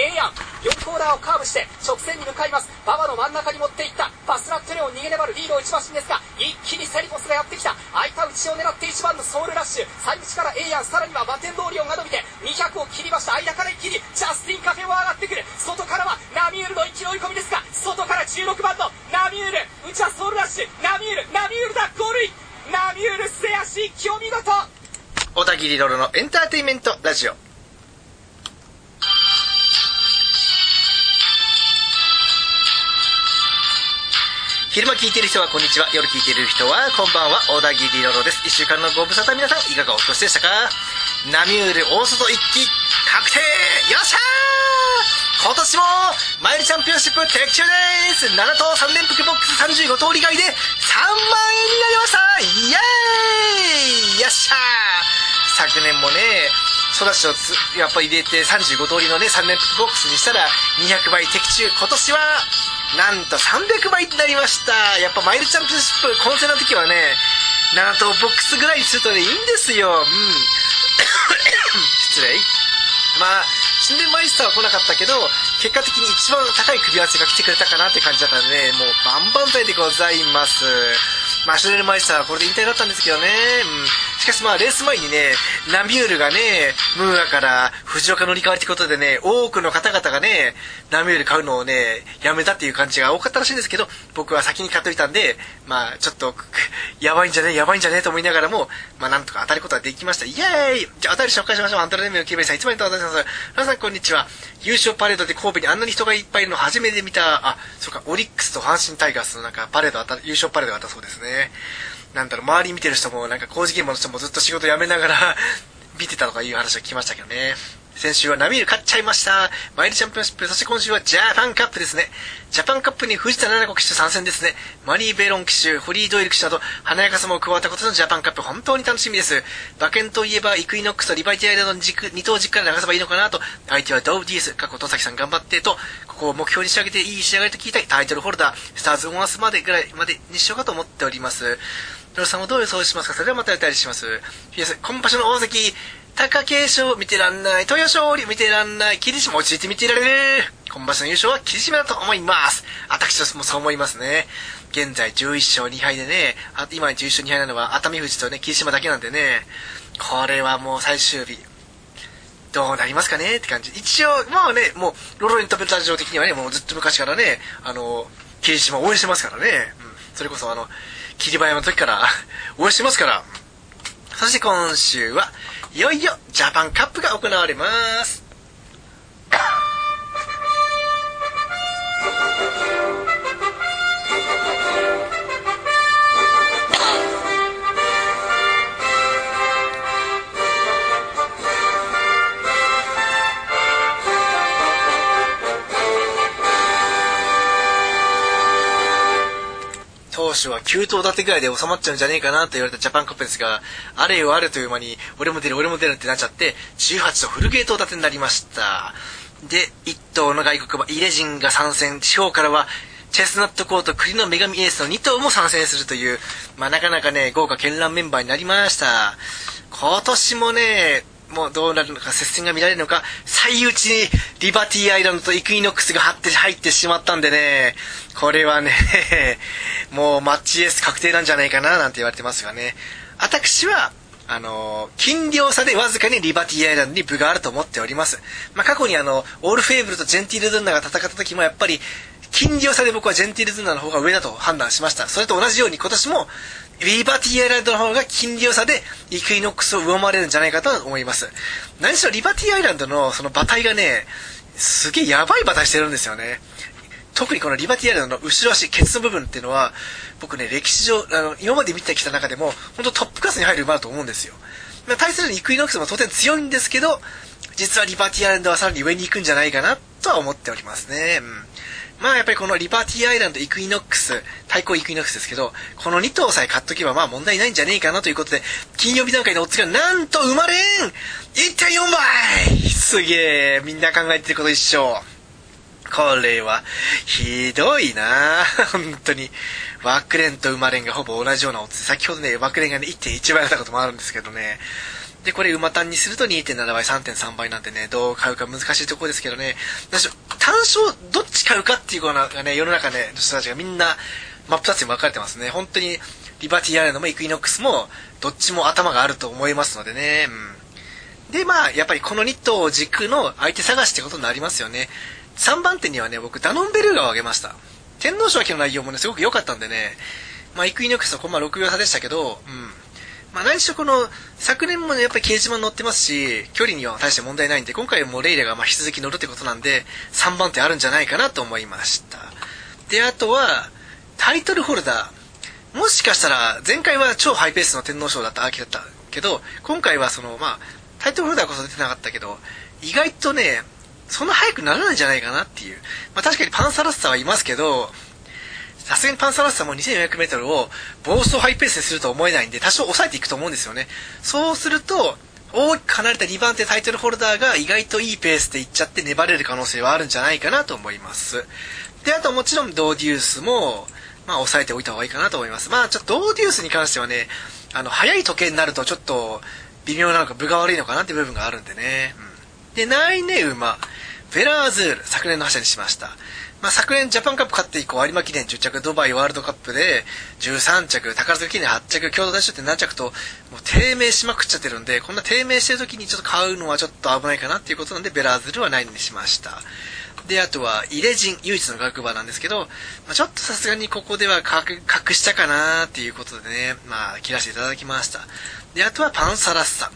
やん。4コーナーをカーブして直線に向かいます。馬場の真ん中に持っていったパスラットレオン逃げ粘るリードを1馬身ですが、一気にセリフォスがやってきた。空いた内を狙って1番のソウルラッシュ、最内からエイヤン、さらにはバテンドーリオンが伸びて200を切りました。間から一気にジャスティンカフェも上がってくる。外からはナミュールの勢い込みですが、外から16番のナミュール、内はソウルラッシュ、ナミュールだ、ゴールイン、ナミュール末足一挙見事。小田切ロロのエンターテインメントラジオ。昼間聞いている人はこんにちは、夜聞いている人はこんばんは、小田切ロロです。1週間のご無沙汰、皆さんいかがお過ごしでしたか？ナミュール大外一騎確定、よっしゃー、今年もマイルチャンピオンシップ的中です。7等3連複ボックス35通り買いで3万円になりました。イエーイ、よっしゃー。昨年もね、ソダシをやっぱ入れて35通りのね3連複ボックスにしたら200倍的中、今年はなんと300倍になりました。やっぱマイルチャンピオンシップ混戦の時はね、7等ボックスぐらいにするとね、いいんですよ。うん失礼。まあ新年マイスターは来なかったけど、結果的に一番高い組み合わせが来てくれたかなって感じだったんでね、もう万々歳でございます。まあ新年マイスターはこれで引退だったんですけどね、しかしまあレース前にね、ナミュールがねムーアから藤岡乗り換わりということでね、多くの方々がねナミュール買うのをねやめたっていう感じが多かったらしいんですけど、僕は先に買っといたんで、まあちょっとやばいんじゃねと思いながらも、まあなんとか当たることができました。イエーイ。じゃあ当たり紹介しましょう。アントレネームのキーベリさん、1万円と当たりします。皆さんこんにちは。優勝パレードで神戸にあんなに人がいっぱいいるの初めて見た。あ、そうか、オリックスと阪神タイガースのなんかパレード優勝パレードがあったそうですね。なんだろう、周り見てる人もなんか工事現場の人もずっと仕事辞めながら見てたとかいう話を聞きましたけどね。先週はナミール勝っちゃいました。マイルチャンピオンシップ、そして今週はジャパンカップですね。ジャパンカップに藤田七子騎手参戦ですね。マリー・ベロン騎手、ホリー・ドイル騎手など華やかさも加わったことのジャパンカップ、本当に楽しみです。馬券といえばイクイノックスとリバイティアイラの2頭軸から流せばいいのかなと。相手はドウディース、過去戸崎さん頑張ってと、ここを目標に仕上げていい仕上がりと聞いたい。タイトルホルダースターズオンアースまでぐらいまでにしようかと思っております。ロロさんはどう予想しますか？それではまたお便りします。今場所の大関貴景勝見てらんない、豊勝利見てらんない、霧島落ち着いて見てられる。今場所の優勝は霧島だと思います。私もそう思いますね。現在11勝2敗でね、あ、今11勝2敗なのは熱海富士とね霧島だけなんでね、これはもう最終日どうなりますかねって感じ。一応まあね、もうロロに食べるラジオ的にはね、もうずっと昔からね、霧島応援してますからね、それこそ霧馬山の時から応援してますから。そして今週はいよいよジャパンカップが行われます。当初は9頭立てぐらいで収まっちゃうんじゃねえかなと言われたジャパンカップですが、あれよあれという間に俺も出るってなっちゃって、18頭フルゲート立てになりました。で、1頭の外国馬イレジンが参戦、地方からはチェスナットコート栗の女神エースの2頭も参戦するという、まあなかなかね豪華絢爛メンバーになりました。今年もね、もうどうなるのか、接戦が見られるのか。最内にリバティアイランドとイクイノックスが入ってしまったんでね、これはねもうマッチエース確定なんじゃないかななんて言われてますがね、私は斤量差でわずかにリバティアイランドに分があると思っております。まあ過去にオールフェーブルとジェンティールドゥンナが戦った時もやっぱり斤量差で僕はジェンティールドゥンナの方が上だと判断しました。それと同じように今年もリバティアイランドの方が金利良さでイクイノックスを上回れるんじゃないかと思います。何しろリバティアイランドのその馬体がね、すげえやばい馬体してるんですよね。特にこのリバティアイランドの後ろ足、ケツの部分っていうのは僕ね、歴史上今まで見てきた中でも本当トップクラスに入る馬だと思うんですよ。対するイクイノックスも当然強いんですけど、実はリバティアイランドはさらに上に行くんじゃないかなとは思っておりますね。まあやっぱりこのリバティアイランド、イクイノックス、対抗イクイノックスですけど、この2頭さえ買っとけばまあ問題ないんじゃねえかなということで、金曜日段階のオッズがなんと生まれん 1.4 倍、すげえ、みんな考えてること一緒。これはひどいな本当に。ワクレンと生まれんがほぼ同じようなオッズ、先ほどねワクレンがね 1.1 倍だったこともあるんですけどね、で、これ馬単にすると 2.7 倍、3.3 倍なんでね、どう買うか難しいところですけどね、単勝どっち買うかっていうのがね、世の中ね、人たちがみんな真っ二つに分かれてますね。本当にリバティアレノもイクイノックスもどっちも頭があると思いますのでね、うん、でまあやっぱりこの2頭を軸の相手探しってことになりますよね。3番手にはね、僕ダノンベルーガを挙げました。天皇賞の内容もねすごく良かったんでね、まあイクイノックスのコンマ6秒差でしたけど、まあ何しろこの昨年もねやっぱり掲示板乗ってますし、距離には大して問題ないんで、今回もレイラがまあ引き続き乗るってことなんで3番手あるんじゃないかなと思いました。であとはタイトルホルダー、もしかしたら前回は超ハイペースの天皇賞だった秋だったけど、今回はそのまあタイトルホルダーこそ出てなかったけど、意外とねそんな早くならないんじゃないかなっていう。まあ確かにパンサラッサはいますけど、さすがにパンサラッサも 2400m を暴走ハイペースにするとは思えないんで、多少抑えていくと思うんですよね。そうすると大きく離れた2番手タイトルホルダーが意外といいペースでいっちゃって粘れる可能性はあるんじゃないかなと思います。であともちろんドーデュースもまあ抑えておいた方がいいかなと思います。まあちょっとドーデュースに関してはね、早い時計になるとちょっと微妙なのか分が悪いのかなって部分があるんでね、でナイネウマベラーズール、昨年の覇者にしました。まあ、昨年ジャパンカップ勝って以降有馬記念10着、ドバイワールドカップで13着、宝塚記念8着、京都大賞って7着ともう低迷しまくっちゃってるんで、こんな低迷してる時にちょっと買うのはちょっと危ないかなっていうことなんでベラーズルはないにしました。であとはイレジン、唯一の学馬なんですけど、ちょっとさすがにここでは隠したかなっていうことでね、まあ切らせていただきました。であとはパンサラッサ、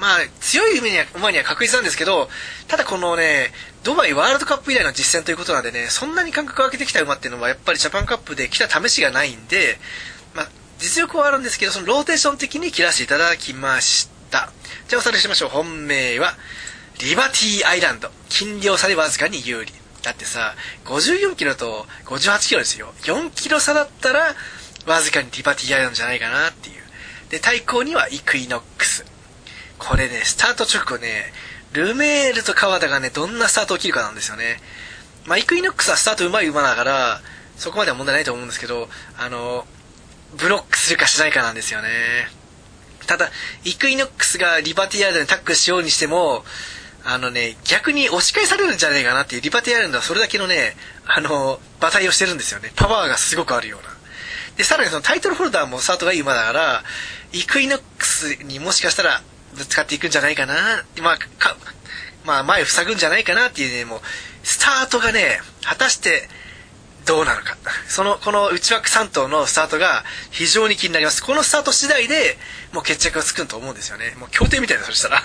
まあ強い馬には確実なんですけど、ただこのねドバイワールドカップ以来の実戦ということなんでね、そんなに間隔を空けてきた馬っていうのはやっぱりジャパンカップで来た試しがないんで、まあ実力はあるんですけど、そのローテーション的に切らせていただきました。じゃあおさらいしましょう。本命はリバティアイランド、斤量差でわずかに有利だってさ、54キロと58キロですよ。4キロ差だったらわずかにリバティアイランドじゃないかなっていう。で対抗にはイクイノックス、これねスタート直後ね、ルメールと川田がねどんなスタートを切るかなんですよね。まあイクイノックスはスタートうまい馬だからそこまでは問題ないと思うんですけど、ブロックするかしないかなんですよね。ただイクイノックスがリバティアイランドにタックしようにしても逆に押し返されるんじゃないかなっていう。リバティアイランドはそれだけのね馬体をしてるんですよね。パワーがすごくあるような。でさらにそのタイトルホルダーもスタートがいい馬だから、イクイノックスにもしかしたらぶつかっていくんじゃないかな、まあ前塞ぐんじゃないかなっていうね、もうスタートがね果たしてどうなのか、この内枠3頭のスタートが非常に気になります。このスタート次第でもう決着がつくんと思うんですよね。もう競艇みたいな、そしたら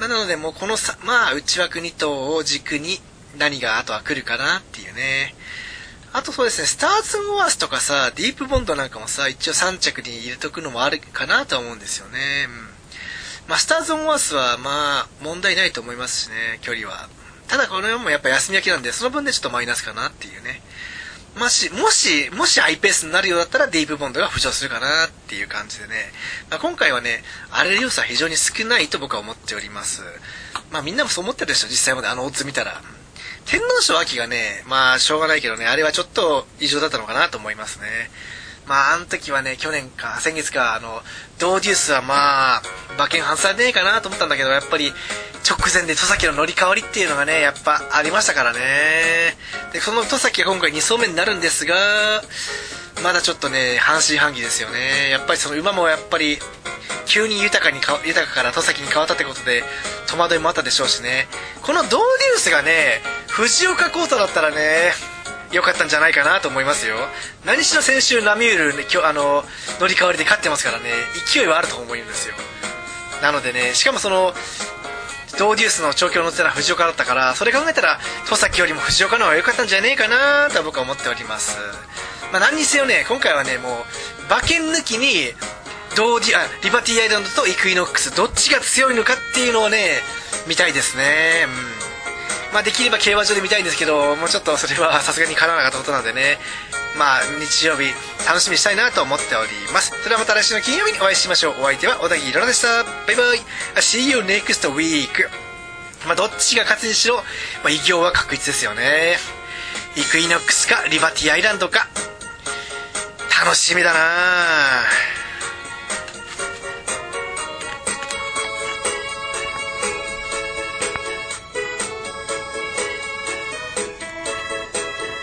なのでもうこの内枠2頭を軸に何があとは来るかなっていうね。あとそうですね、スターズンワースとかさ、ディープボンドなんかもさ一応3着に入れとくのもあるかなとは思うんですよね。スターズオンワースはまあ問題ないと思いますしね、距離は。ただこの4もやっぱ休み明けなんで、その分でちょっとマイナスかなっていうね。もしハイペースになるようだったらディープボンドが浮上するかなっていう感じでね。今回はね、荒れる要素は非常に少ないと僕は思っております。みんなもそう思ってるでしょ、実際までオッズ見たら。天皇賞秋がね、しょうがないけどね、あれはちょっと異常だったのかなと思いますね。あの時はね、先月か、ドーデュースは馬券外されねえかなと思ったんだけど、やっぱり直前で戸崎の乗り換わりっていうのがね、やっぱありましたからね。で、その戸崎が今回2走目になるんですが、まだちょっとね、半信半疑ですよね。やっぱりその馬もやっぱり、急に豊から戸崎に変わったってことで、戸惑いもあったでしょうしね。このドーデュースがね、藤岡航太だったらね、良かったんじゃないかなと思いますよ。何しろ先週ナミュール、乗り換わりで勝ってますからね、勢いはあると思うんですよ。なのでね、しかもそのドーデュースの調教を乗ってたのは藤岡だったから、それ考えたら戸崎よりも藤岡の方が良かったんじゃねえかなと僕は思っております。何にせよね、今回はねもう馬券抜きにリバティアイランドとイクイノックスどっちが強いのかっていうのをね見たいですね。できれば競馬場で見たいんですけど、もうちょっとそれはさすがに叶わなかったことなのでね、日曜日楽しみにしたいなと思っております。それではまた来週の金曜日にお会いしましょう。お相手は小田木いろらでした。バイバイ。 See you next week。 どっちが勝つにしろ、偉業は確実ですよね。イクイノックスかリバティアイランドか楽しみだな。